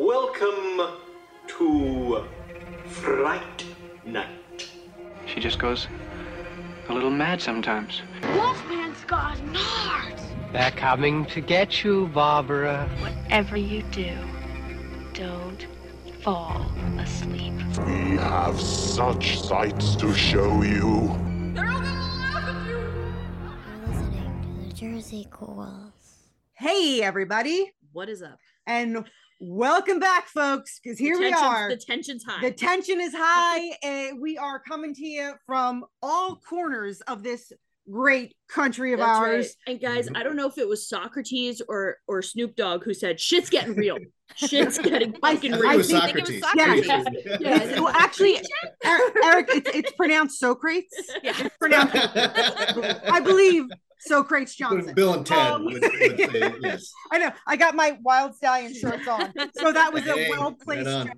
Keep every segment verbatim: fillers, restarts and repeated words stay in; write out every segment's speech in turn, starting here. Welcome to Fright Night. She just goes a little mad sometimes. Wolfman's got nards. They're coming to get you, Barbara. Whatever you do, don't fall asleep. We have such sights to show you. They're all gonna laugh at you. You're listening to the Jersey Ghouls. Hey, everybody. What is up? And welcome back, folks, because here we are. The tension's high. The tension is high. And we are coming to you from all corners of this great country of That's ours. Right. And guys, I don't know if it was Socrates or or Snoop Dogg who said, shit's getting real. Shit's getting fucking real. I think Socrates. It was Socrates. Yeah. Yeah. Yeah. Yeah. Well, actually, Eric, it's, it's pronounced Socrates. Yeah. It's pronounced, I believe, Socrates Johnson. Bill and Ted um, would, would yeah. say yes. I know. I got my Wild Stallion shirts on, so that was hey, a well-placed right joke.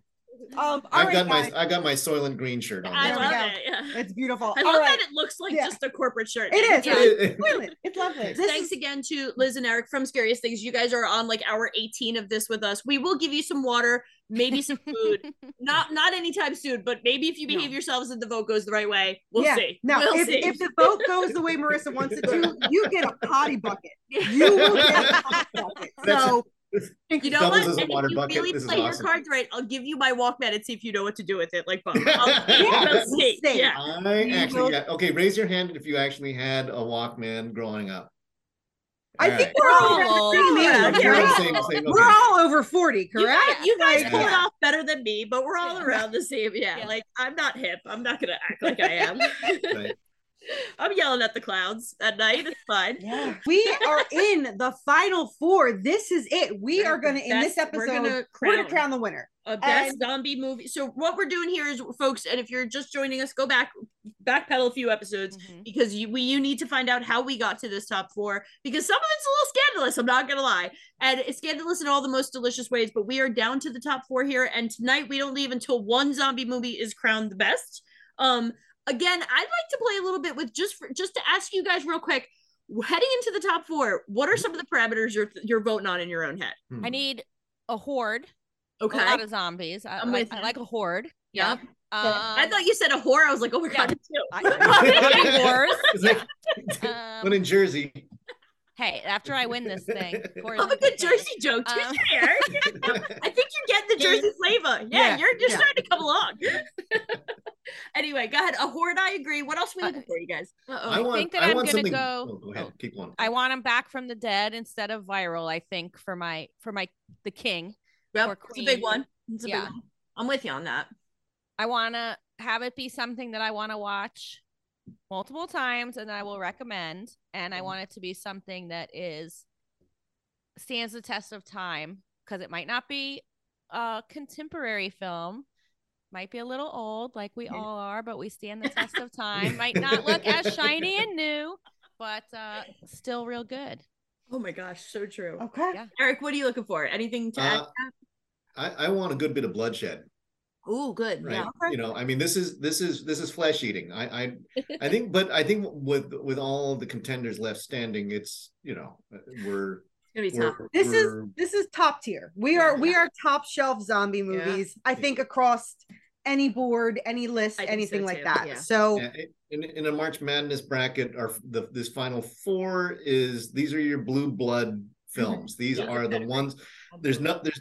Um, I've right, got guys. my I got my Soylent Green shirt on. I love it. Yeah. It's beautiful. I all love right. that it looks like yeah. just a corporate shirt. It is. Yeah. Soylent. It's lovely. This Thanks is... again to Liz and Eric from Scariest Things. You guys are on like hour eighteen of this with us. We will give you some water, maybe some food. not not anytime soon, but maybe if you behave no. yourselves and the vote goes the right way, we'll yeah. see. Now, we'll if, see. if the vote goes the way Marissa wants it to, you get a potty bucket. You will get a potty bucket. So. You know what? And if you bucket, really play your awesome. cards right, I'll give you my Walkman and see if you know what to do with it. Like, I'll, yeah, we'll yeah. I actually, yeah. Okay, raise your hand if you actually had a Walkman growing up. All I right. think we're all, all the same age. Okay, right? same, same, we're okay. all over forty, correct? You, you guys yeah. pull it off better than me, but we're all yeah. around the same. Yeah, yeah, like I'm not hip. I'm not gonna act like I am. Right. I'm yelling at the clouds at night. It's fine. Yeah. We are in the final four. This is it. We are going to, in this episode, we're going to crown the winner. A best and, zombie movie. So what we're doing here is, folks, and if you're just joining us, go back, backpedal a few episodes mm-hmm. because you, we, you need to find out how we got to this top four, because some of it's a little scandalous, I'm not going to lie. And it's scandalous in all the most delicious ways, but we are down to the top four here. And tonight we don't leave until one zombie movie is crowned the best. Um, Again, I'd like to play a little bit with just for, just to ask you guys real quick, heading into the top four, what are some of the parameters you're you're voting on in your own head? I need a horde. Okay. A lot of zombies. I, I, I like a horde. Yep. Yeah. Um, I thought you said a whore. I was like, oh my yeah. God. I, I, but in Jersey. Hey, after I win this thing. I'm a good Jersey joke. Too um, fair. I think you're getting the Jersey flavor. Yeah, yeah you're just yeah. starting to come along. Anyway, go ahead. A horde, I agree. What else are we looking uh, for, you guys? Uh-oh. I, want, I think that I I'm going to go. Oh, go ahead. Oh, keep going. I want him back from the dead instead of viral, I think, for my, for my, the king. Yep, it's a big one. It's a yeah. big one. I'm with you on that. I want to have it be something that I want to watch multiple times and I will recommend, and I want it to be something that is stands the test of time, because it might not be a contemporary film, might be a little old like we all are, but we stand the test of time, might not look as shiny and new, but uh still real good. Oh my gosh, so true. Okay, yeah. Eric, what are you looking for? Anything to uh, add to that? I, I want a good bit of bloodshed. Oh, good. Right. Yeah, okay. You know, I mean, this is this is this is flesh eating. I, I, I think, but I think with with all the contenders left standing, it's you know we're, it's we're this we're, is this is top tier. We are yeah. we are top shelf zombie movies. Yeah. I think yeah. across any board, any list, anything so like too. that. Yeah. So yeah, in, in a March Madness bracket, are the this final four is these are your blue blood films. These yeah, are the ones. There's not. There's.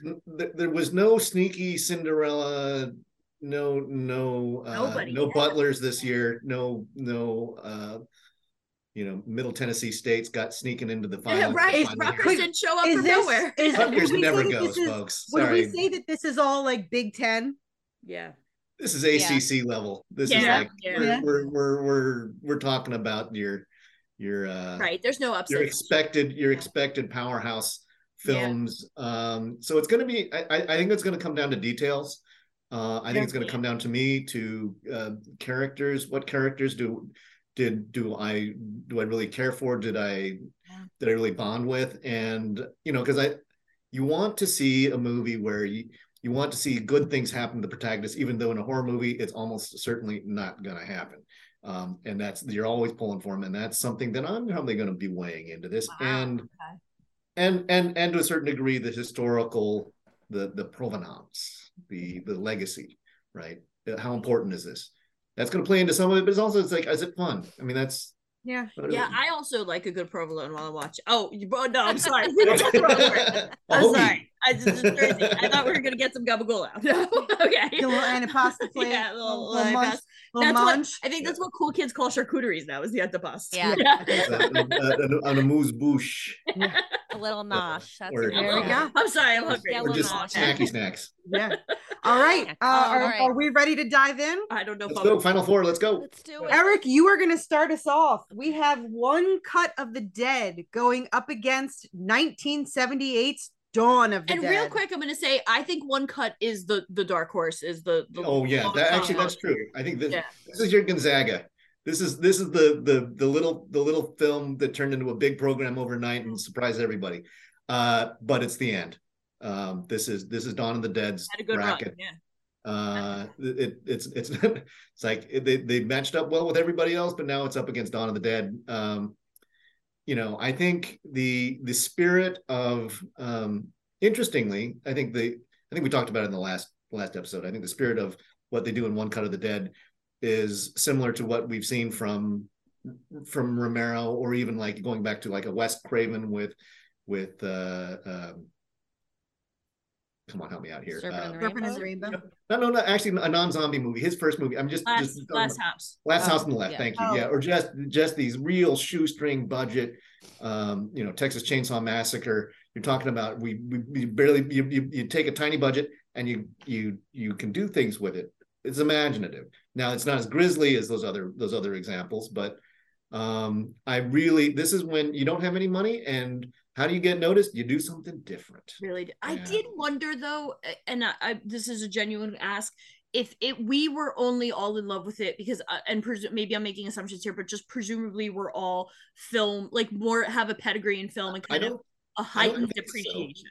There was no sneaky Cinderella. No. No. Uh, no yeah. Butlers this year. No. No. Uh, you know, Middle Tennessee State's got sneaking into the final. Yeah, right. Final Rutgers didn't show up is from this, nowhere. Is, Rutgers never goes, is, folks. Would we say that this is all like Big Ten? Yeah. This is A C C yeah. level. This yeah. is like yeah. We're, yeah. we're we're we're we're talking about your your uh, right. There's no upset. Your expected your yeah. expected powerhouse films. Yeah. Um, so it's going to be, I, I think it's going to come down to details. Uh, I think yeah. it's going to come down to me, to uh, characters. What characters do, did, do I, do I really care for? Did I, yeah. did I really bond with? And, you know, cause I, you want to see a movie where you, you want to see good things happen to the protagonist, even though in a horror movie, it's almost certainly not going to happen. Um, and that's, you're always pulling for them. And that's something that I'm probably going to be weighing into this. Wow. And, okay. And and and to a certain degree, the historical the the provenance, the the legacy, right? How important is this? That's going to play into some of it, but it's also, it's like, is it fun? I mean, that's yeah, yeah. Is. I also like a good provolone while I watch. Oh, you, oh no, I'm sorry. I'm sorry. I just, just crazy. I thought we were gonna get some gabagool out. Okay, the little antipasto plate. Yeah, little, little, little antipasto. That's what, I think that's what cool kids call charcuteries now, is the antipasto. Yeah, yeah. An, an amuse-bouche. Yeah. A little nosh. That's or, there we go. I'm sorry, I'm hungry. Or just snacky snacks. Yeah. All right. Uh, are, right. Are we ready to dive in? I don't know. Let's go. Final four. Let's go. Let's do it. Eric, you are going to start us off. We have One Cut of the Dead going up against nineteen seventy-eight's Dawn of the Dead. And real quick, I'm going to say, I think One Cut is the the dark horse. Is the, the oh yeah, that, actually that's true. I think this, yeah. this is your Gonzaga. This is this is the the the little the little film that turned into a big program overnight and surprised everybody. Uh, but it's the end. Um, this is this is Dawn of the Dead's had a good bracket. Run, yeah. Uh, it, it's it's it's like it, they they matched up well with everybody else, but now it's up against Dawn of the Dead. Um, you know, I think the the spirit of um, interestingly, I think the I think we talked about it in the last last episode. I think the spirit of what they do in One Cut of the Dead is similar to what we've seen from from Romero, or even like going back to like a Wes Craven with with. Uh, um, Come on, help me out here. Serpent uh, and the Rainbow. No, no, no. Actually, a non-zombie movie. His first movie. I'm just Last, just, last um, House. Last oh, House on the Left. Yeah. Thank you. Oh. Yeah, or just just these real shoestring budget. Um, you know, Texas Chainsaw Massacre. You're talking about we we you barely you, you you take a tiny budget and you you you can do things with it. It's imaginative. Now, it's not as grisly as those other those other examples, but um, I really this is when you don't have any money and. How do you get noticed? You do something different. Really, yeah. I did wonder though, and I, I, this is a genuine ask: if it we were only all in love with it because, uh, and presu- maybe I'm making assumptions here, but just presumably we're all film, like more have a pedigree in film and kind of a heightened appreciation. So.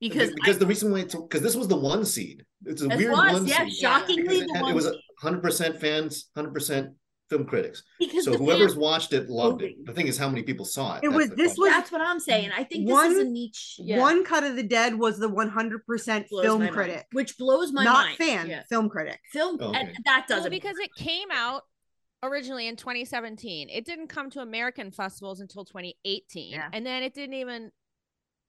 Because because I, the reason why it's because this was the one seed. It's a it weird was, one yeah, seed. Shockingly, it, had, one it was one hundred percent fans, one hundred percent. Film critics. Because so whoever's fans, watched it loved it. The thing is how many people saw it. It was this was that's what I'm saying. I think one, this is a niche. Yeah. One Cut of the Dead was the one hundred percent film critic, mind. Which blows my Not mind. Not fan, yeah. film critic. Film oh, okay. and that doesn't well, because it came out originally in twenty seventeen. It didn't come to American festivals until twenty eighteen. Yeah. And then it didn't even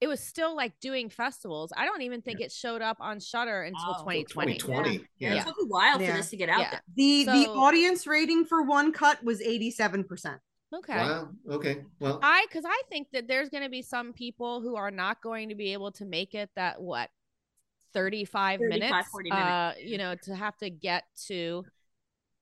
it was still like doing festivals. I don't even think yeah. it showed up on Shudder until oh, twenty twenty. twenty twenty. Yeah. Yeah. It took a while yeah. for this to get out yeah. there. The so, the audience rating for One Cut was eighty-seven percent. Okay. Wow. Okay. Well, I because I think that there's going to be some people who are not going to be able to make it that what thirty-five, thirty-five minutes, forty minutes. Uh, you know, to have to get to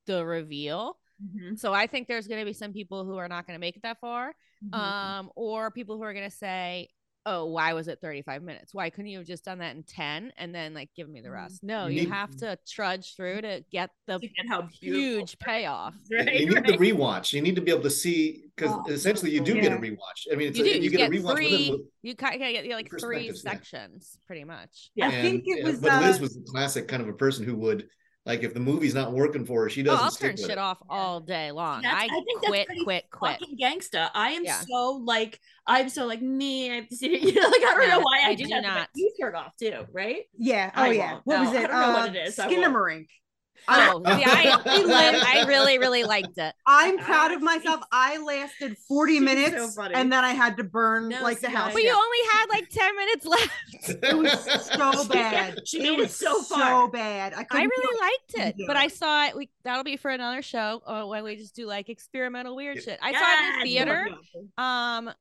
the reveal. Mm-hmm. So I think there's going to be some people who are not going to make it that far, mm-hmm. um, or people who are going to say. Oh, why was it thirty-five minutes? Why couldn't you have just done that in ten and then like give me the rest? No, you, you need, have to trudge through to get the to get how huge payoff. Right, you need right. the rewatch. You need to be able to see because oh, essentially you do yeah. get a rewatch. I mean, it's you, a, you, you get, get a rewatch. Three, with, you kind of get you know, like three sections yeah. pretty much. Yeah. I and, think it was. But uh, Liz was a classic kind of a person who would. Like if the movie's not working for her, she doesn't. Oh, I'll turn shit it. off all day long. That's, I, I think quit, that's quit, quit. Fucking gangsta. I am yeah. so like, I'm so like me. I have to see. You know, like I don't no, know why I, I do that, not. You turn off too, right? Yeah. Oh I yeah. Won't. What no, was it? I don't know uh, what it is. Skinamarink. Oh, see, I, I really, really liked it. I'm proud of myself. I lasted forty minutes, so and then I had to burn no, like the house. But you only had like ten minutes left. It was so bad. She it was so far. So bad. I, I really liked it, but I saw it. We that'll be for another show oh, when we just do like experimental weird shit. I yeah, saw it in the theater. Um,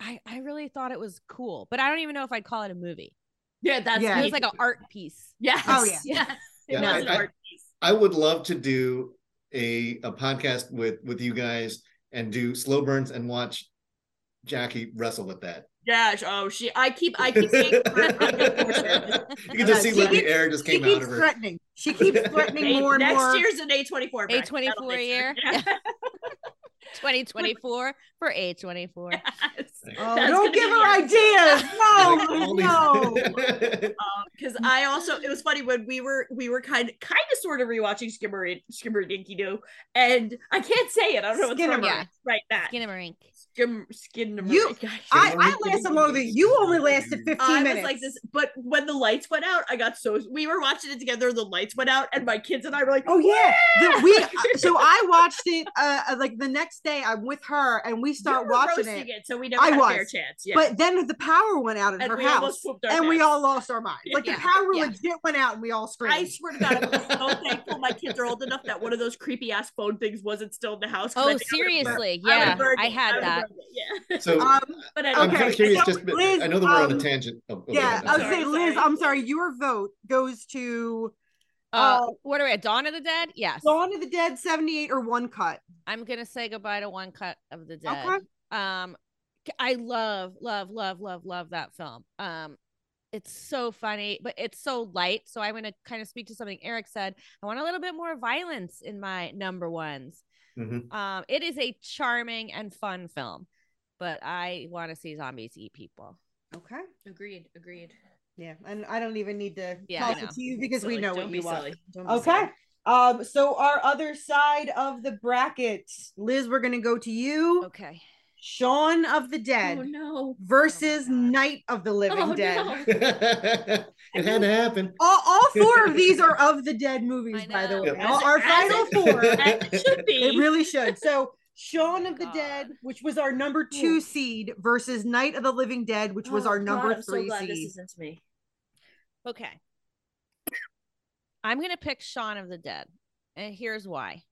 I I really thought it was cool, but I don't even know if I'd call it a movie. Yeah, that's yeah. it was like an art piece. Yes. Oh yeah. Yes. Yeah, I, I, I would love to do a a podcast with with you guys and do slow burns and watch Jackie wrestle with that. Yeah, oh she I keep I keep saying you can just see when the air just came out of her. Threatening. She keeps threatening a, more and next more. Next year's an A twenty-four. A twenty-four year. Yeah. twenty twenty-four for A twenty-four. Yes. Oh, don't give her ideas. No, no. Because um, I also, it was funny when we were we were kind of kind of sort of rewatching Skimmer Skimmer Dinky Doo, and I can't say it. I don't know what's wrong. Yeah. Right, that Skinamarink. Skim, skin you, I, I lasted longer than you. Only lasted fifteen I minutes. I was like this, but when the lights went out, I got so we were watching it together. The lights went out, and my kids and I were like, "Oh yeah!" yeah! The, we so I watched it uh, like the next day. I'm with her, and we start you were watching it. it. So we never I had was, a fair chance. Yeah. But then the power went out in and her house, and beds. we all lost our minds. Like yeah. the power yeah. legit went out, and we all screamed. I swear to God, I'm so thankful my kids are old enough that one of those creepy ass phone things wasn't still in the house. Oh, seriously, yeah. I had I that. Yeah. So, um, but anyway. I'm kind of curious. So, just Liz, I know that we're um, on a tangent. Oh, yeah, I would say, Liz, I'm sorry. Your vote goes to uh, uh, what are we? At? Dawn of the Dead. Yes. Dawn of the Dead, seventy-eight or One Cut. I'm gonna say goodbye to One Cut of the Dead. Okay. Um, I love, love, love, love, love that film. Um, it's so funny, but it's so light. So I'm gonna kind of speak to something Eric said. I want a little bit more violence in my number ones. Mm-hmm. Um, it is a charming and fun film, but I want to see zombies eat people. Okay, agreed, agreed. Yeah, and I don't even need to yeah, toss it to you because silly. we know don't what you want. Okay, um, so our other side of the bracket, Liz, we're gonna go to you. Okay, Shaun of the Dead oh, no. versus oh, Night of the Living oh, Dead. No. It had to happen. All, all four of these are of the dead movies, by the way. As, our final it, four. It should be. It really should. So Shaun oh, of the God. Dead, which was our number two Ooh. seed, versus Night of the Living Dead, which oh, was our number God, three I'm so glad seed. This isn't to me. Okay. I'm going to pick Shaun of the Dead. And here's why.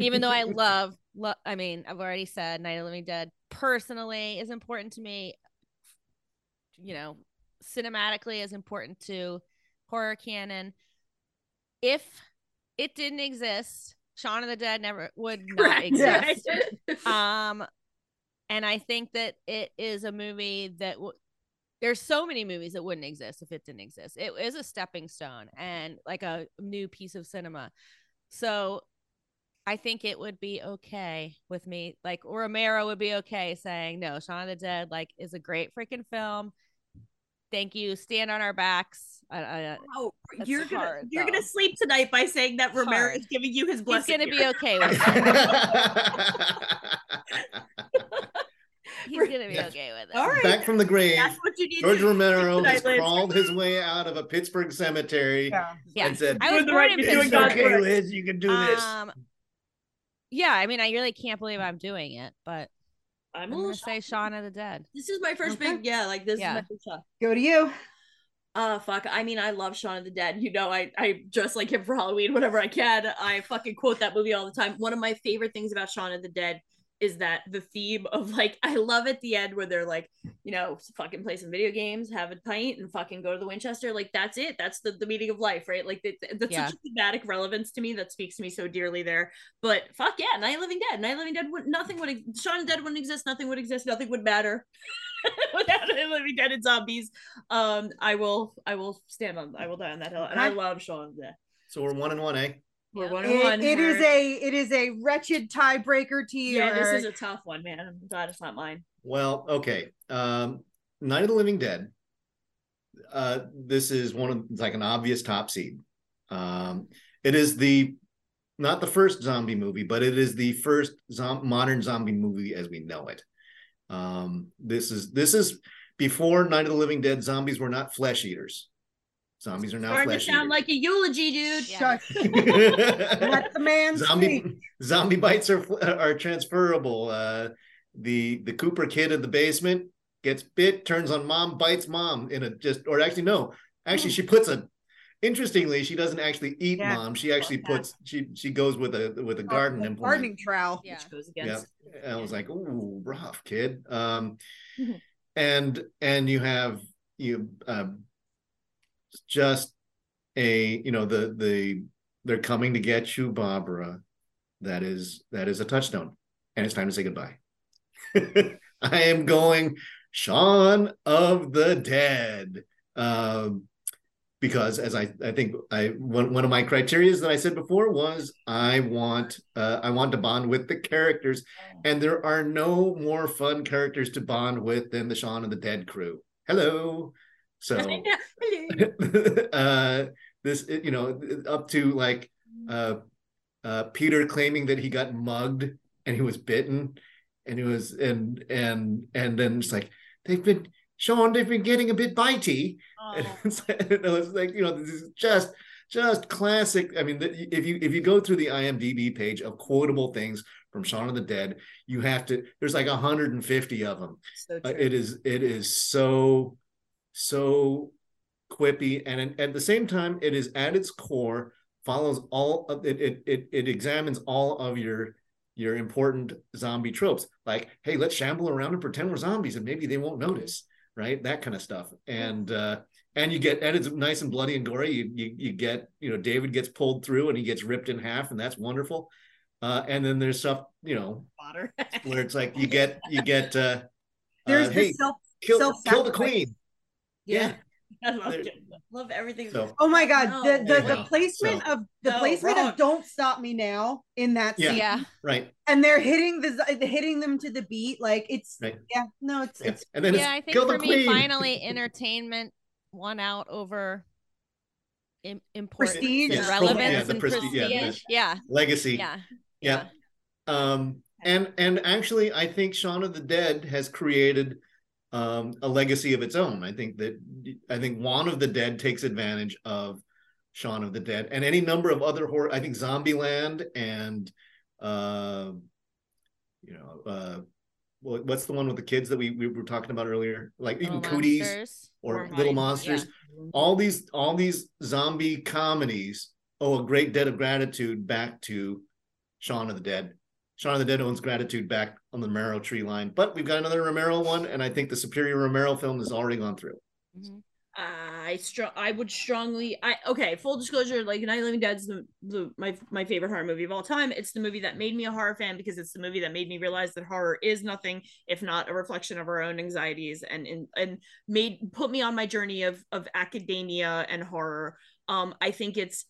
Even though I love, lo I mean, I've already said Night of the Living Dead personally is important to me. You know, cinematically is important to horror canon. If it didn't exist, Shaun of the Dead never would not exist. Right. Um, and I think that it is a movie that w there's so many movies that wouldn't exist if it didn't exist. It is a stepping stone and like a new piece of cinema. So I think it would be okay with me. Like Romero would be okay saying, no, Shaun of the Dead like is a great freaking film. Thank you. Stand on our backs. I, I, oh, you're gonna hard, you're though. gonna sleep tonight by saying that Romero hard. is giving you his blessing. He's gonna here. be okay with it. He's gonna be yeah. okay with it. All right. Back from the grave. That's what you need. George Romero has crawled his way out of a Pittsburgh cemetery yeah. Yeah. and said, I was the right, "You're doing okay, Liz. You can do this." Um, yeah, I mean, I really can't believe I'm doing it, but I'm, I'm gonna say Shaun of the Dead. This is my first okay. big, yeah. Like this yeah. is my first shot. Go to you. Uh, fuck. I mean, I love Shaun of the Dead. You know, I I dress like him for Halloween whenever I can. I fucking quote that movie all the time. One of my favorite things about Shaun of the Dead is that the theme of like, I love at the end where they're like, you know, fucking play some video games, have a pint and fucking go to the Winchester. Like, that's it. That's the, the meaning of life, right? Like that, that's yeah. such a thematic relevance to me that speaks to me so dearly there. But fuck yeah, Night of the Living Dead. Night of the Living Dead, would, nothing would, Shaun of the Dead wouldn't exist. Nothing would exist. Nothing would matter without Night of the Living Dead and zombies. Um, I will, I will stand on, I will die on that hill. And I love Shaun of the Dead. So we're one and one, eh? We're one it, one it is a it is a wretched tiebreaker to you. Yeah, this is a tough one, man. I'm glad it's not mine. Well, okay. Um, Night of the Living Dead. Uh, this is one of like an obvious top seed. Um, it is the not the first zombie movie, but it is the first zom modern zombie movie as we know it. Um, this is this is before Night of the Living Dead. Zombies were not flesh eaters. Zombies are now flesh eaters. Sound like a eulogy, dude. Yeah. Let the man zombie speak. Zombie bites are are transferable. Uh, the the Cooper kid in the basement gets bit, turns on mom, bites mom in a just or actually no, actually she puts a. Interestingly, she doesn't actually eat yeah. mom. She actually yeah. puts she she goes with a with a oh, garden implement. Gardening trowel. Yeah. Which goes against. Yeah. And I was like, ooh, rough kid. Um, and and you have you. Uh, just a you know the the they're coming to get you, Barbara. That is that is a touchstone, and it's time to say goodbye. I am going Shaun of the Dead um, because as I I think I one one of my criteria that I said before was I want uh, I want to bond with the characters, and there are no more fun characters to bond with than the Shaun of the Dead crew. Hello. So, uh, this, you know, up to like uh, uh, Peter claiming that he got mugged and he was bitten and it was and and and then it's like they've been Shaun, they've been getting a bit bitey. Oh. And it's, and I was like, you know, this is just just classic. I mean, if you if you go through the IMDb page of quotable things from Shaun of the Dead, you have to. There's like one hundred fifty of them. So true. Uh, it is it is so so quippy, and, and at the same time, it is at its core follows all of it. It it it examines all of your your important zombie tropes, like, hey, let's shamble around and pretend we're zombies, and maybe they won't notice, right? That kind of stuff, and. uh And you get, and it's nice and bloody and gory. You, you you get, you know, David gets pulled through and he gets ripped in half, and that's wonderful. Uh, and then there's stuff, you know, Water. where it's like you get, you get, uh, there's uh, hey, self, kill, self kill the queen. Yeah, yeah. I love, there, love everything. So, oh my God, no. the the, the placement so, of the no, placement wrong. of "Don't Stop Me Now" in that scene. Yeah, yeah. Right. And they're hitting the hitting them to the beat, like it's right. yeah, no, it's yeah. it's and then yeah. It's, I think for me, queen. finally, entertainment. One out over im- importance, prestige. And yes. relevance, yeah, the and prestige, prestige. Yeah, the yeah, legacy, yeah, yeah. yeah. Um, and and actually, I think Shaun of the Dead has created um, a legacy of its own. I think that I think One of the Dead takes advantage of Shaun of the Dead and any number of other horror. I think Zombieland and uh, you know, uh, what's the one with the kids that we we were talking about earlier? Like even Cooties. Monsters. Or We're Little Monsters, yeah. all these all these zombie comedies owe a great debt of gratitude back to Shaun of the Dead. Shaun of the Dead owns gratitude back on the Romero tree line, but we've got another Romero one, and I think the superior Romero film has already gone through. Mm-hmm. I str- I would strongly, I okay. Full disclosure, like Night of the Living Dead's the, the my my favorite horror movie of all time. It's the movie that made me a horror fan because it's the movie that made me realize that horror is nothing if not a reflection of our own anxieties, and and, and made put me on my journey of of academia and horror. Um, I think it's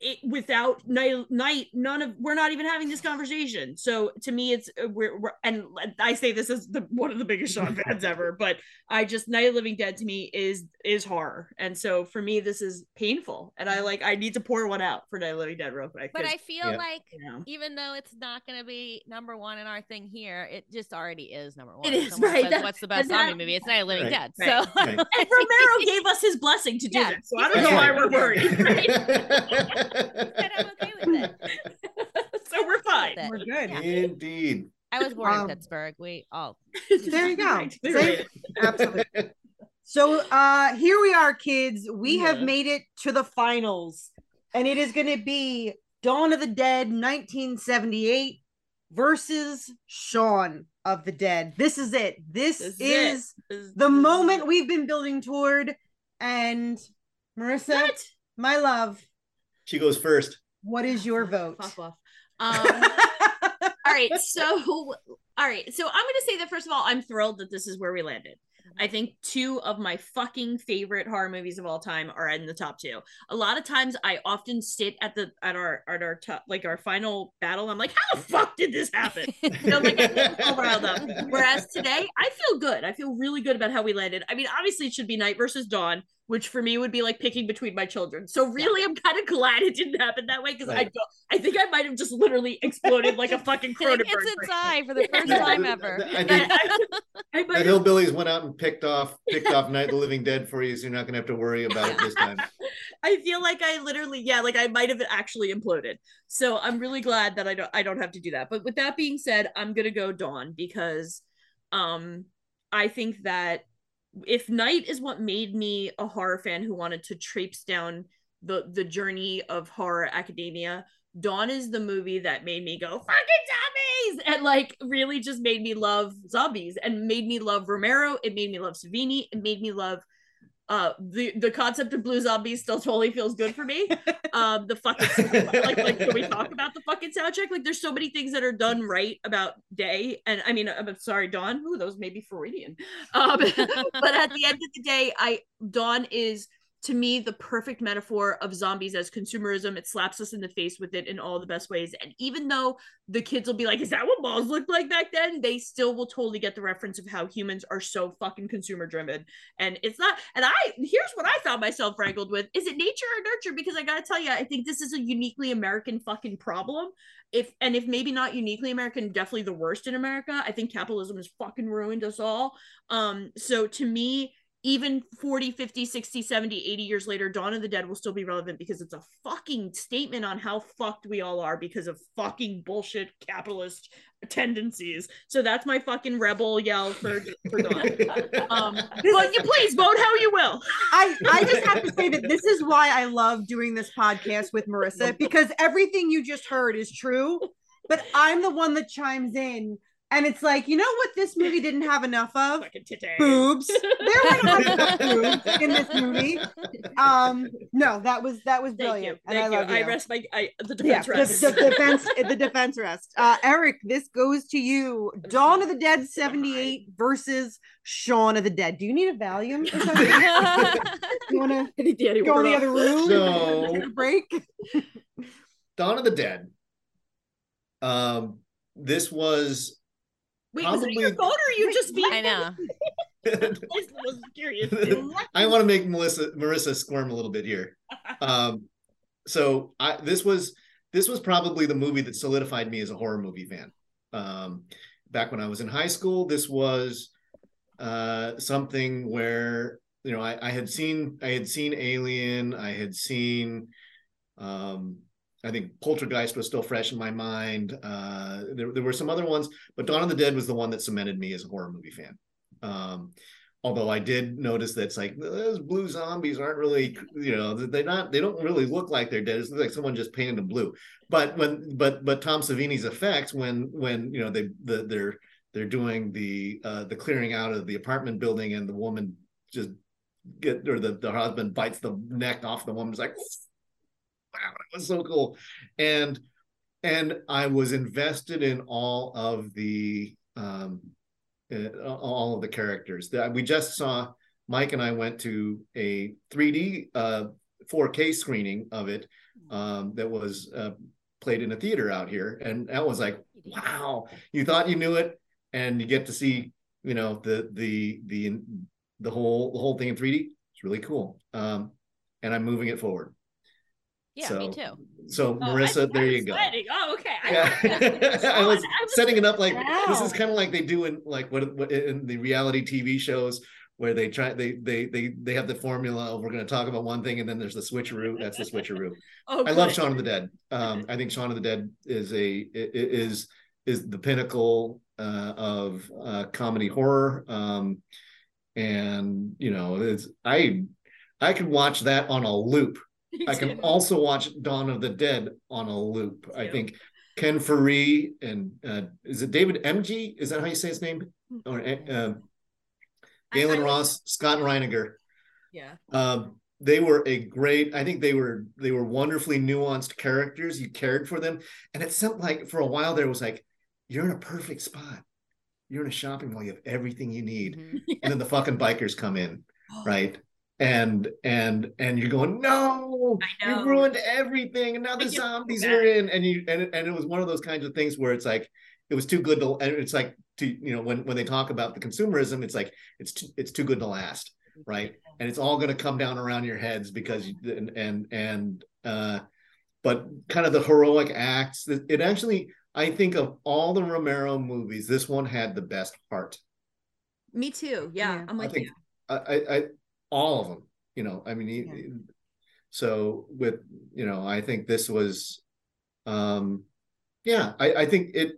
it without night night none of we're not even having this conversation. So to me, it's we're, we're and I say this as the one of the biggest Shaun fans ever, but I just Night of the Living Dead to me is is horror, and so for me this is painful, and I like I need to pour one out for Night of the Living Dead real quick. But I feel yeah. like you know. even though it's not going to be number one in our thing here, it just already is number one. It is Someone right. Says, that, what's the best zombie movie? It's Night of the Living right, Dead. Right, so right. and Romero gave us his blessing to do yeah, this, so I don't know why we're worried. Right? But I'm okay with it. So we're fine. We're good. Yeah. Indeed. I was born um, in Pittsburgh. We all. There you go. Right. Absolutely. So uh, here we are, kids. We yeah. have made it to the finals, and it is going to be Dawn of the Dead nineteen seventy-eight versus Shaun of the Dead. This is it. This, this is it. This the moment it. we've been building toward. And Marissa, what? my love. She goes first. What is your vote? Pop off. Um, all right. So, all right. So I'm going to say that, first of all, I'm thrilled that this is where we landed. I think two of my fucking favorite horror movies of all time are in the top two. A lot of times I often sit at the, at our, at our top, like our final battle. I'm like, how the fuck did this happen? And I'm like, I get all riled up. Whereas today I feel good. I feel really good about how we landed. I mean, obviously it should be Night versus Dawn, which for me would be like picking between my children. So really, yeah. I'm kind of glad it didn't happen that way because right. I don't, I think I might have just literally exploded like a fucking Cronenberg. It's its eye for the first yeah. time ever. I think I, I the hillbillies went out and picked off picked off Night of the Living Dead for you, so you're not gonna have to worry about it this time. I feel like I literally, yeah, like I might have actually imploded. So I'm really glad that I don't I don't have to do that. But with that being said, I'm gonna go Dawn because um, I think that if Night is what made me a horror fan who wanted to traipse down the the journey of horror academia, Dawn is the movie that made me go fucking zombies and like really just made me love zombies and made me love Romero. It made me love Savini. It made me love uh the the concept of blue zombies still totally feels good for me. um the fucking like like can we talk about the fucking soundtrack? Like there's so many things that are done right about Day and I mean I'm sorry Dawn. Ooh, those may be Freudian. Um but at the end of the day, I Dawn is to me, the perfect metaphor of zombies as consumerism. It slaps us in the face with it in all the best ways. And even though the kids will be like, is that what balls looked like back then? They still will totally get the reference of how humans are so fucking consumer driven. And it's not, and I, here's what I found myself wrangled with. Is it nature or nurture? Because I gotta tell you, I think this is a uniquely American fucking problem. If, and if maybe not uniquely American, definitely the worst in America. I think capitalism has fucking ruined us all. Um, so to me, even forty, fifty, sixty, seventy, eighty years later, Dawn of the Dead will still be relevant because it's a fucking statement on how fucked we all are because of fucking bullshit capitalist tendencies. So that's my fucking rebel yell for, for Dawn. Um, but you please vote how you will. I, I just have to say that this is why I love doing this podcast with Marissa, because everything you just heard is true, but I'm the one that chimes in. And it's like, you know what this movie didn't have enough of? Boobs. There were not enough boobs in this movie. Um, no, that was that was brilliant. Thank you. And Thank I, love you. You. I rest my I, the defense yeah, rest. The, the defense the defense rest. Uh, Eric, this goes to you. Dawn of the Dead seventy-eight versus Shaun of the Dead. Do you need a Valium? You want to go in the other room? No. Take a break. Dawn of the Dead. Um, this was. Wait, probably... was it your phone or are you just being? I know. I want to make Melissa, Marissa squirm a little bit here. Um, so I, this was this was probably the movie that solidified me as a horror movie fan. Um, back when I was in high school, this was uh, something where you know I, I had seen I had seen Alien, I had seen. Um, I think Poltergeist was still fresh in my mind. Uh, there, there were some other ones, but Dawn of the Dead was the one that cemented me as a horror movie fan. Um, although I did notice that it's like, those blue zombies aren't really, you know, they're not, they don't really look like they're dead. It's like someone just painted them blue. But when, but, but Tom Savini's effects when, when, you know, they, the, they're, they're doing the, uh, the clearing out of the apartment building and the woman just get, or the, the husband bites the neck off the woman's like, wow, it was so cool. And and I was invested in all of the um uh, all of the characters that we just saw. Mike and I went to a three D uh four K screening of it um that was uh, played in a theater out here, and that was like, wow, you thought you knew it and you get to see, you know, the the the the whole the whole thing in three D. It's really cool. Um and I'm moving it forward. Yeah, so, me too. So, Marissa, oh, there you go. Sweating. Oh, okay. I, yeah. I, was I was setting it up like, wow. This is kind of like they do in like what, what in the reality T V shows where they try they they they they have the formula of we're going to talk about one thing and then there's the switcheroo. That's the switcheroo. Oh, I love Shaun of the Dead. Um, I think Shaun of the Dead is a is is the pinnacle uh, of uh, comedy horror, um, and you know, it's I I could watch that on a loop. I can also watch Dawn of the Dead on a loop. I think Ken Faree and uh, is it David M G? Is that how you say his name? Or uh, Galen Ross, Scott Reiniger. Yeah, uh, they were a great. I think they were they were wonderfully nuanced characters. You cared for them, and it seemed like for a while there was like, you're in a perfect spot. You're in a shopping mall. You have everything you need, mm-hmm. yeah. And then the fucking bikers come in, right? And and and you're going, no, you ruined everything, and now the zombies are in. And you and and it was one of those kinds of things where it's like it was too good to. And it's like to you know when when they talk about the consumerism, it's like it's too, it's too good to last, right? And it's all going to come down around your heads because and and and uh, but kind of the heroic acts. It actually, I think of all the Romero movies, this one had the best heart. Me too. Yeah, yeah. I'm like, I think, yeah. I. I all of them, you know, I mean, yeah. So with, you know, I think this was, um, yeah, I, I think it,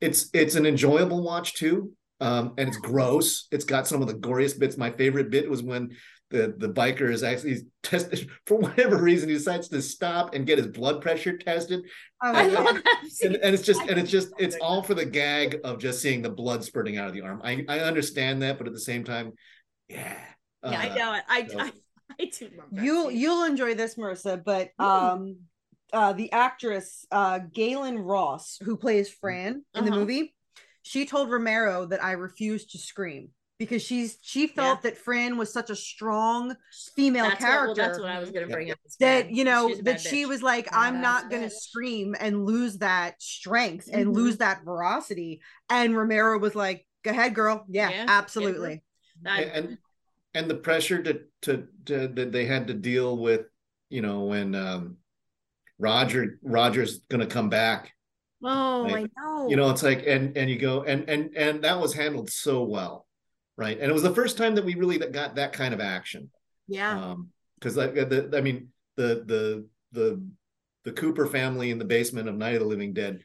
it's, it's an enjoyable watch too. Um, and it's gross. It's got some of the goriest bits. My favorite bit was when the, the biker is actually tested for whatever reason, he decides to stop and get his blood pressure tested. Oh, I love that. And, and it's just, and it's just, it's all for the gag of just seeing the blood spurting out of the arm. I, I understand that, but at the same time, yeah. Yeah, uh, I know it. I, no. I, I do love that. You'll you'll enjoy this, Marissa, but um uh the actress uh Galen Ross, who plays Fran in uh-huh. the movie, she told Romero that I refuse to scream. because she's she felt yeah. that Fran was such a strong female that's character. What, well, that's what I was going to bring yeah. up. That, you know, that bitch. She was like, yeah, I'm not going to scream and lose that strength mm-hmm. and lose that veracity. And Romero was like, go ahead, girl. Yeah, yeah. absolutely. Yeah. And and the pressure to, to, to that they had to deal with, you know, when um, Roger Roger's going to come back. Oh, like, I know. You know, it's like, and and you go, and and and that was handled so well, right? And it was the first time that we really got that kind of action. Yeah. Because um, I, I mean, the the the the Cooper family in the basement of Night of the Living Dead,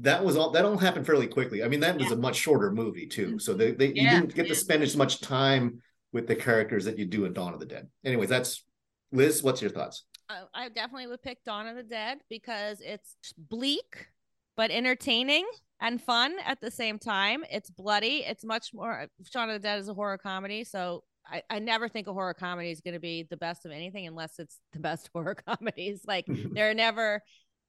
that was all. That all happened fairly quickly. I mean, that yeah. was a much shorter movie too. So they, they yeah. you didn't get yeah. to spend as much time with the characters that you do in Dawn of the Dead. Anyways, that's Liz. What's your thoughts? I, I definitely would pick Dawn of the Dead because it's bleak, but entertaining and fun at the same time. It's bloody. It's much more. Shaun of the Dead is a horror comedy. So I, I never think a horror comedy is going to be the best of anything unless it's the best horror comedies. Like they're never,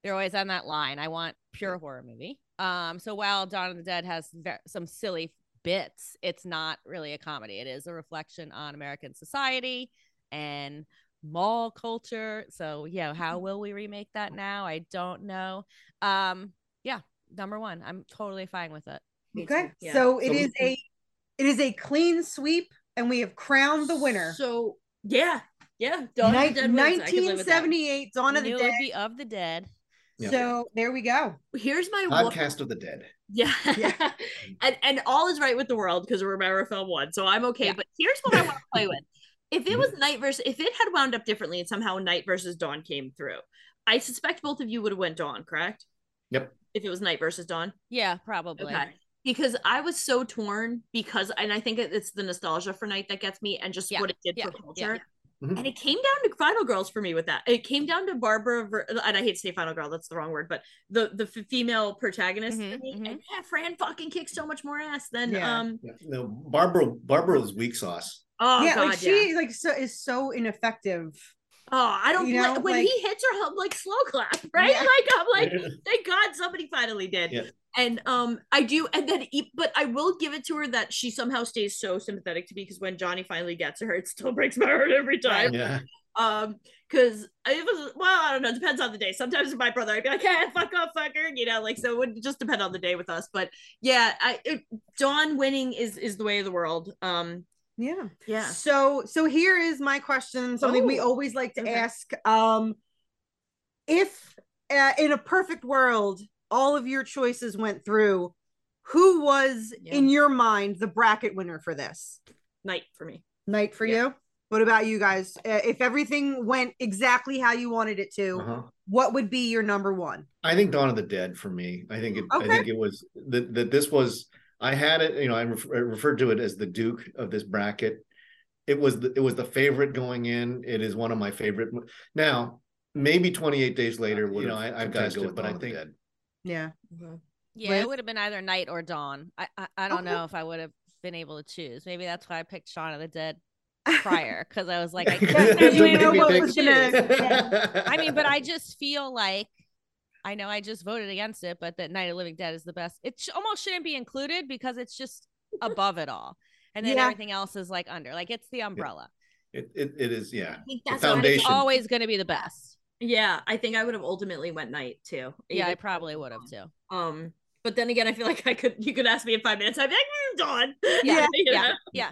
they're always on that line. I want pure horror movie. Um, so while Dawn of the Dead has ve- some silly bits, it's not really a comedy. It is a reflection on American society and mall culture. So yeah, how will we remake that now? I don't know. Um, Yeah, number one. I'm totally fine with it. Okay, yeah. so it so is we, a it is a clean sweep, and we have crowned the winner. So yeah, yeah. Dawn Ni- of the Dead nineteen seventy-eight, Dawn of the Dead. Be of the Dead. Yep. So there we go. Here's my podcast one. Of the Dead. Yeah, yeah. and and all is right with the world because Romero film won, so I'm okay. Yeah. But here's what I want to play with. If it was Night versus, if it had wound up differently, and somehow Night versus Dawn came through, I suspect both of you would have went Dawn, correct? Yep. If it was Night versus Dawn? Yeah, probably. Okay. Because I was so torn because, and I think it's the nostalgia for Night that gets me and just yeah. what it did yeah. for culture. Yeah. Yeah. Mm-hmm. And it came down to Final Girls for me with that. It came down to Barbara, Ver- and I hate to say Final Girl, that's the wrong word, but the the f- female protagonist. Mm-hmm, me, mm-hmm. And yeah, Fran fucking kicks so much more ass than- yeah. um. Yeah. No, Barbara, Barbara's weak sauce. Oh yeah, God, like she yeah. like so, is so ineffective. Oh, I don't, you know, like, when like, he hits her, I'm like, slow clap, right? Yeah. Like, I'm like, yeah. thank God somebody finally did. Yeah. And um, I do, and then, but I will give it to her that she somehow stays so sympathetic to me because when Johnny finally gets her, it still breaks my heart every time. Yeah. Um, because it was, well, I don't know, it depends on the day. Sometimes with my brother, I'd be like, hey, fuck off, fucker, you know, like, so it would just depend on the day with us. But yeah, I, it, Dawn winning is, is the way of the world. Um, Yeah. Yeah. So, so here is my question. Something oh, we always like to okay. ask. Um, if uh, in a perfect world, all of your choices went through, who was yeah. in your mind, the bracket winner for this? Night for me. Night for yeah. you. What about you guys? Uh, if everything went exactly how you wanted it to, uh-huh. what would be your number one? I think Dawn of the Dead for me. I think it, okay. I think it was that, that this was, I had it, you know, I, re- I referred to it as the Duke of this bracket. It was the, it was the favorite going in. It is one of my favorite. Now, maybe twenty-eight days later, you know, I, I've got to go with, but I think. Yeah. Mm-hmm. Yeah, Liz? It would have been either Night or Dawn. I I, I don't okay. know if I would have been able to choose. Maybe that's why I picked Shaun of the Dead prior, because I was like, I can't know what was gonna. Yeah. I mean, but I just feel like, I know I just voted against it, but that Night of the Living Dead is the best. It sh- almost shouldn't be included because it's just above it all. And then yeah. everything else is like under, like it's the umbrella. It it, it is. Yeah. I think that's the foundation. It's always going to be the best. Yeah. I think I would have ultimately went Night too. Yeah. I probably would have too. Um, but then again, I feel like I could, you could ask me in five minutes. I'd be like, Dawn. Yeah. yeah. Know? Yeah.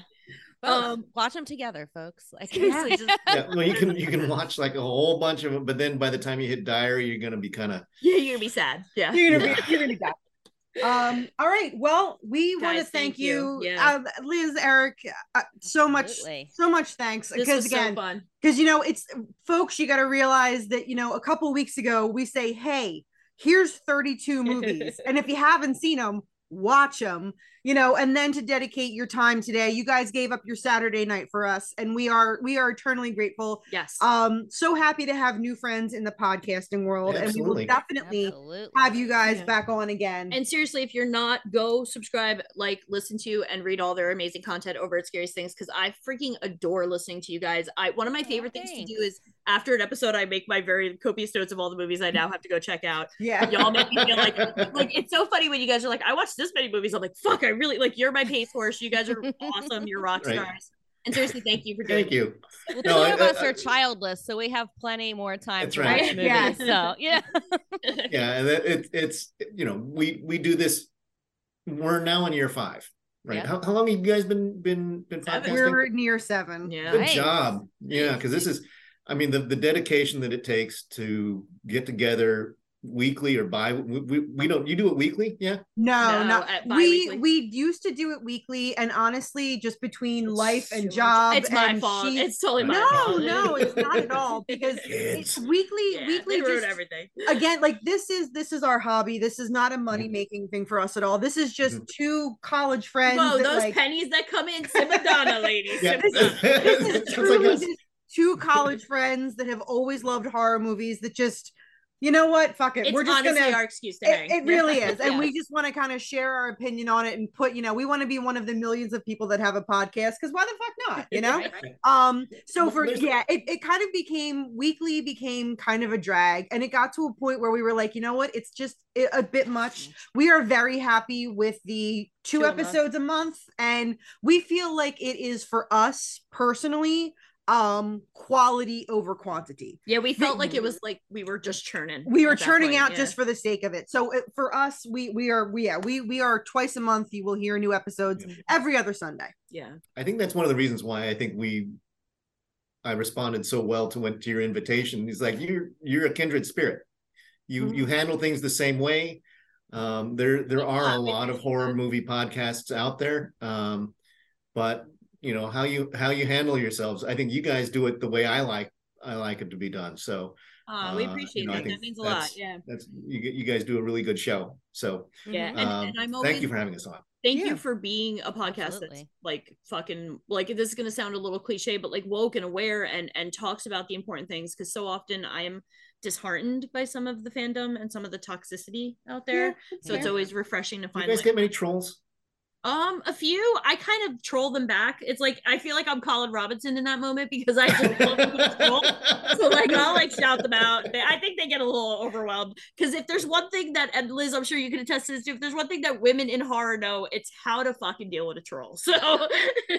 Both. Um, watch them together, folks. Like seriously, just... yeah, well, you can you can watch like a whole bunch of them, but then by the time you hit Diary, you're gonna be kind of yeah, you're gonna be sad. Yeah, you're gonna yeah. be you're gonna be sad. Um, all right. Well, we want to thank, thank you, you. Yeah. Uh, Liz, Eric, uh, so much, Absolutely. so much thanks. Because again, because so you know, it's folks, you got to realize that you know, a couple weeks ago we say, hey, here's thirty-two movies, and if you haven't seen them, watch them, you know, and then to dedicate your time today. You guys gave up your Saturday night for us, and we are we are eternally grateful. Yes. Um, so happy to have new friends in the podcasting world. Absolutely. And we will definitely Absolutely. have you guys yeah. back on again. And seriously, if you're not, go subscribe, like, listen to, and read all their amazing content over at Scariest Things, because I freaking adore listening to you guys. I one of my favorite oh, things to do is after an episode, I make my very copious notes of all the movies I now have to go check out. Yeah. Y'all make me feel like, like it's so funny when you guys are like, I watched this many movies. I'm like, fuck, I really like, you're my pace horse. You guys are awesome. You're rock stars. Right. And seriously, thank you for doing thank you. It. Well, no, two I, of I, us I, are childless, so we have plenty more time. That's right. Movies, yeah. So yeah. Yeah, and it, it's you know we we do this. We're now in year five, right? Yeah. How, how long have you guys been been been podcasting? We're in year seven. Yeah. Good nice. Job. Yeah, because this is, I mean, the the dedication that it takes to get together weekly or bi we, we, we don't you do it weekly yeah no, no not at we we used to do it weekly, and honestly just between it's life and job it's my and fault she, it's totally my no fault. No it's not at all because it's weekly yeah, weekly just, everything again like this is this is our hobby. This is not a money-making thing for us at all. This is just two college friends. Whoa, that, those like, pennies that come in Simadonna ladies yeah. this, this is truly like just two college friends that have always loved horror movies that just you know what? Fuck it. It's We're just honestly gonna, our excuse to hang. It, it really is. And yeah. we just want to kind of share our opinion on it and put, you know, we want to be one of the millions of people that have a podcast because why the fuck not, you know? um. So for, yeah, it, it kind of became, weekly became kind of a drag. And it got to a point where we were like, you know what? It's just a bit much. We are very happy with the two, two episodes a month. a month. And we feel like it is for us personally, um quality over quantity. Yeah, we felt like it was like we were just churning we were churning point, out yeah. just for the sake of it. So it, for us we we are we, yeah we we are twice a month. You will hear new episodes yeah. every other Sunday. Yeah, I think that's one of the reasons why I think we I responded so well to went to your invitation. He's like, you're you're a kindred spirit. You mm-hmm. you handle things the same way. um there there are a lot of horror movie podcasts out there, um but you know, how you how you handle yourselves. I think you guys do it the way I like I like it to be done. So uh, we appreciate uh, you know, that. That means a lot. Yeah, that's you. You guys do a really good show. So yeah, um, and, and I'm always, thank you for having us on. Thank yeah. you for being a podcast Absolutely. That's like fucking like this is gonna sound a little cliche, but like woke and aware and and talks about the important things, because so often I am disheartened by some of the fandom and some of the toxicity out there. Yeah, so yeah. it's always refreshing to find. You guys like, get many trolls? Um, a few. I kind of troll them back. It's like I feel like I'm Colin Robinson in that moment because I just love them troll. So like I'll like shout them out. They, I think they get a little overwhelmed because if there's one thing that, and Liz, I'm sure you can attest to this too, if there's one thing that women in horror know, it's how to fucking deal with a troll. So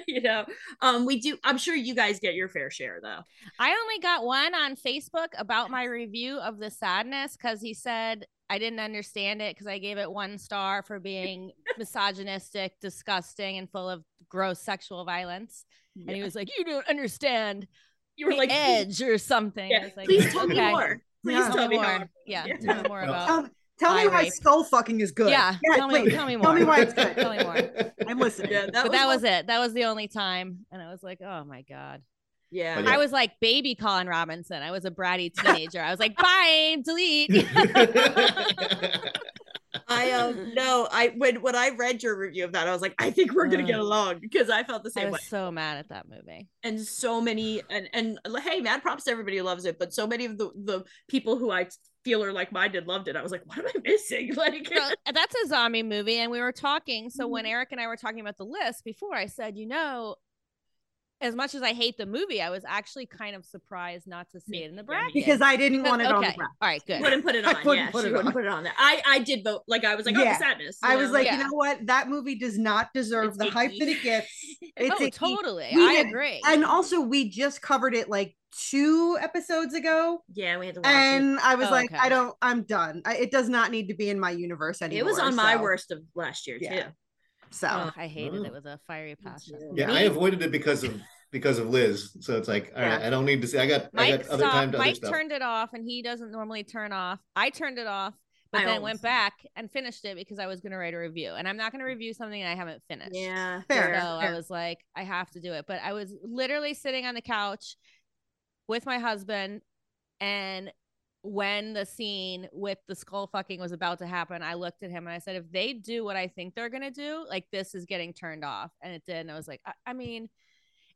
you know, um, we do. I'm sure you guys get your fair share though. I only got one on Facebook about my review of The Sadness because he said I didn't understand it because I gave it one star for being misogynistic, disgusting, and full of gross sexual violence. Yeah. And he was like, you don't understand you were like edge or something. Yeah. I was like, please tell okay. me more. Please yeah. tell me more. more. Yeah. yeah. Tell me more about Tell, tell me why rape. Skull fucking is good. Yeah. yeah tell, me, tell me more. Tell me why it's good. Tell me more. I'm listening. Yeah, that but was that was it. That was the only time. And I was like, oh my God. Yeah. yeah, I was like baby Colin Robinson. I was a bratty teenager. I was like, bye, delete. I um no, I when when I read your review of that, I was like, I think we're gonna get along because I felt the same way. I was way. so mad at that movie, and so many and and hey, mad props to everybody who loves it, but so many of the the people who I feel are like minded loved it. I was like, what am I missing? Like well, that's a zombie movie, and we were talking. So mm-hmm. when Eric and I were talking about the list before, I said, you know. As much as I hate the movie, I was actually kind of surprised not to see it in the bracket. Because I didn't want it okay. on the bracket. All right, good. Wouldn't put it on. I wouldn't yeah, put, it wouldn't on. put it on there. I, I did vote. Like, I was like, yeah. oh, The Sadness. I know? was like, yeah. you know what? That movie does not deserve it's the icky. hype that it gets. It's oh, icky. totally. We I had, agree. And also, we just covered it like two episodes ago. Yeah, we had to watch and it. And I was oh, like, okay. I don't, I'm done. I, it does not need to be in my universe anymore. It was on so. my worst of last year, yeah. too. So oh, I hated oh. it with a fiery passion. Yeah, Me? I avoided it because of because of Liz. So it's like, all yeah. right, I don't need to see. I got Mike I got other saw, time to Mike other stuff. turned it off, and he doesn't normally turn off. I turned it off, but I then went back and finished it because I was going to write a review, and I'm not going to review something I haven't finished. Yeah, fair. So fair. I was like, I have to do it. But I was literally sitting on the couch with my husband, and when the scene with the skull fucking was about to happen, I looked at him and I said, if they do what I think they're gonna do, like, this is getting turned off. And it did. And I was like, I, I mean,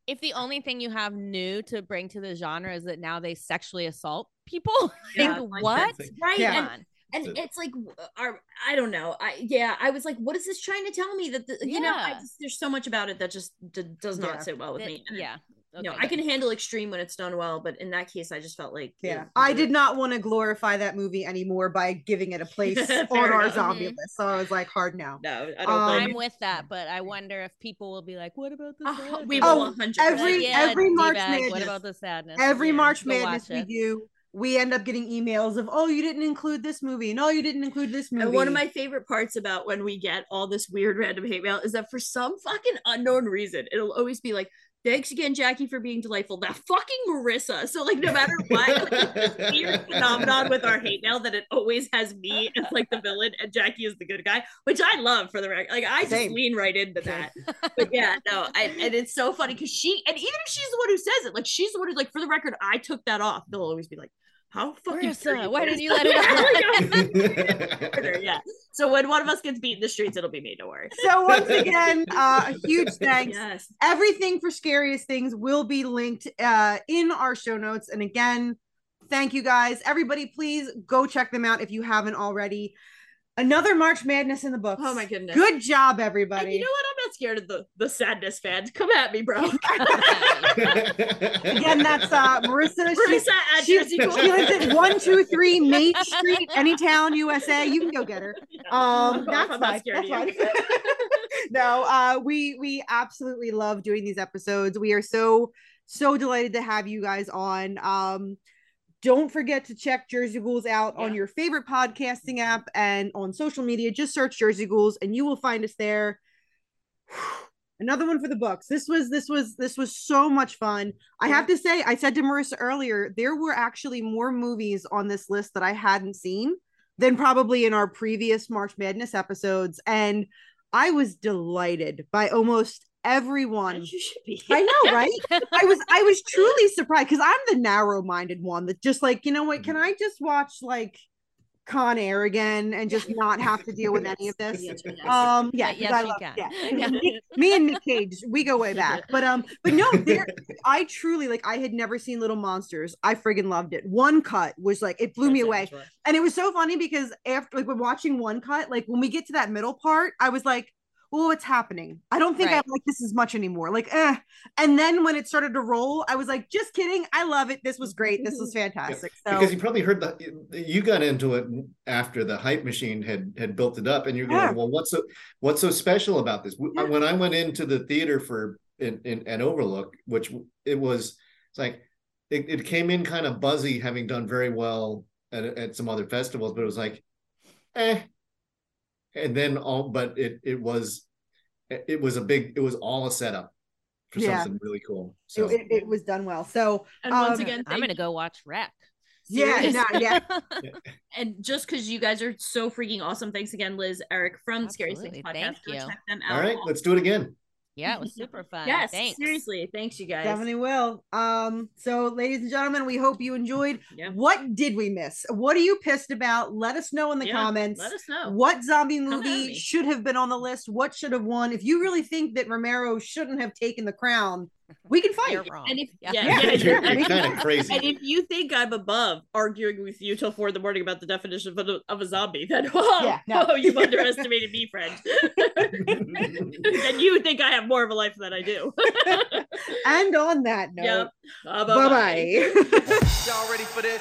if the only thing you have new to bring to the genre is that now they sexually assault people, yeah, like, what? Right. Yeah. And, and it's like, our, I don't know. I Yeah, I was like, what is this trying to tell me? That the, you yeah. know, I just, there's so much about it that just d does not yeah. sit well with it, me. Yeah. Okay, no, I can handle extreme when it's done well, but in that case, I just felt like yeah, yeah. I did not want to glorify that movie anymore by giving it a place on our enough. zombie mm-hmm. list. So I was like, hard no. No, I don't um, I'm with that, but I wonder if people will be like, "What about the Sadness?" Oh, we will one hundred percent. Every yeah, every March Madness. What about the Sadness? Every yeah, March Madness we do. We end up getting emails of, oh, you didn't include this movie. No, you didn't include this movie. And one of my favorite parts about when we get all this weird random hate mail is that for some fucking unknown reason, it'll always be like, thanks again, Jackie, for being delightful. That fucking Marissa. So like, no matter what, like, this weird phenomenon with our hate mail that it always has me as like the villain and Jackie is the good guy, which I love for the record. Like I just Same. lean right into that. But yeah, no, I, and it's so funny because she, and even if she's the one who says it, like she's the one who like, for the record, I took that off. They'll always be like, how fucking Marissa, why did you let it out? Yeah. So when one of us gets beat in the streets, it'll be me, don't worry. So once again, uh, huge thanks. Yes. Everything for Scariest Things will be linked uh, in our show notes. And again, thank you guys. Everybody, please go check them out if you haven't already. Another March Madness in the books. Oh my goodness. Good job, everybody. And you know what? I'm not scared of the, the sadness fans. Come at me, bro. Again, that's uh, Marissa. Marissa at Jersey Ghouls. She lives at one two three Main Street, Anytown, U S A. You can go get her. Um, that's I'm not scared that's of you. No, uh, we, we absolutely love doing these episodes. We are so, so delighted to have you guys on. Um, Don't forget to check Jersey Ghouls out yeah. on your favorite podcasting app and on social media. Just search Jersey Ghouls and you will find us there. Another one for the books. This was, this was, this was so much fun. I have to say, I said to Marissa earlier, there were actually more movies on this list that I hadn't seen than probably in our previous March Madness episodes. And I was delighted by almost everyone. You should be. I know, right? I was I was truly surprised because I'm the narrow-minded one that just like, you know what, can I just watch like Con Air again and just not have to deal with any of this? Um yeah, yes, I love, yeah. yeah. Me, me and Nick Cage, we go way back. But um but no, there I truly like I had never seen Little Monsters. I friggin' loved it. One Cut was like it blew me away. And it was so funny because after like we're watching One Cut, like when we get to that middle part, I was like, oh, it's happening. I don't think right. I like this as much anymore. Like, eh. And then when it started to roll, I was like, just kidding. I love it. This was great. This was fantastic. Yeah. So, because you probably heard that you got into it after the hype machine had had built it up, and you're yeah. going, well, what's so what's so special about this? Yeah. When I went into the theater for in, in an Overlook, which it was, it's like it, it came in kind of buzzy, having done very well at, at some other festivals, but it was like, eh. And then all, but it it was, it was a big, it was all a setup for yeah. something really cool. So it, it, it was done well. So and um, once again, I'm gonna go watch Wreck. Yeah, no, yeah. And just because you guys are so freaking awesome, thanks again, Liz, Eric from Scariest Things Podcast. Thank you. Check them out. All right, let's do it again. Yeah, it was super fun. Yes, thanks. Seriously, thanks you guys. Definitely will. Um, so ladies and gentlemen, we hope you enjoyed. Yeah. What did we miss? What are you pissed about? Let us know in the yeah, comments. Let us know. What zombie movie should have been on the list? What should have won? If you really think that Romero shouldn't have taken the crown, we can fight. You're wrong. And if, yeah. Yeah. Yeah. You're, you're kind of crazy. And if you think I'm above arguing with you till four in the morning about the definition of a, of a zombie, then oh, yeah, no. oh you've underestimated me, friend. Then you think I have more of a life than I do. And on that note, yep. uh, bye bye. Y'all ready for this?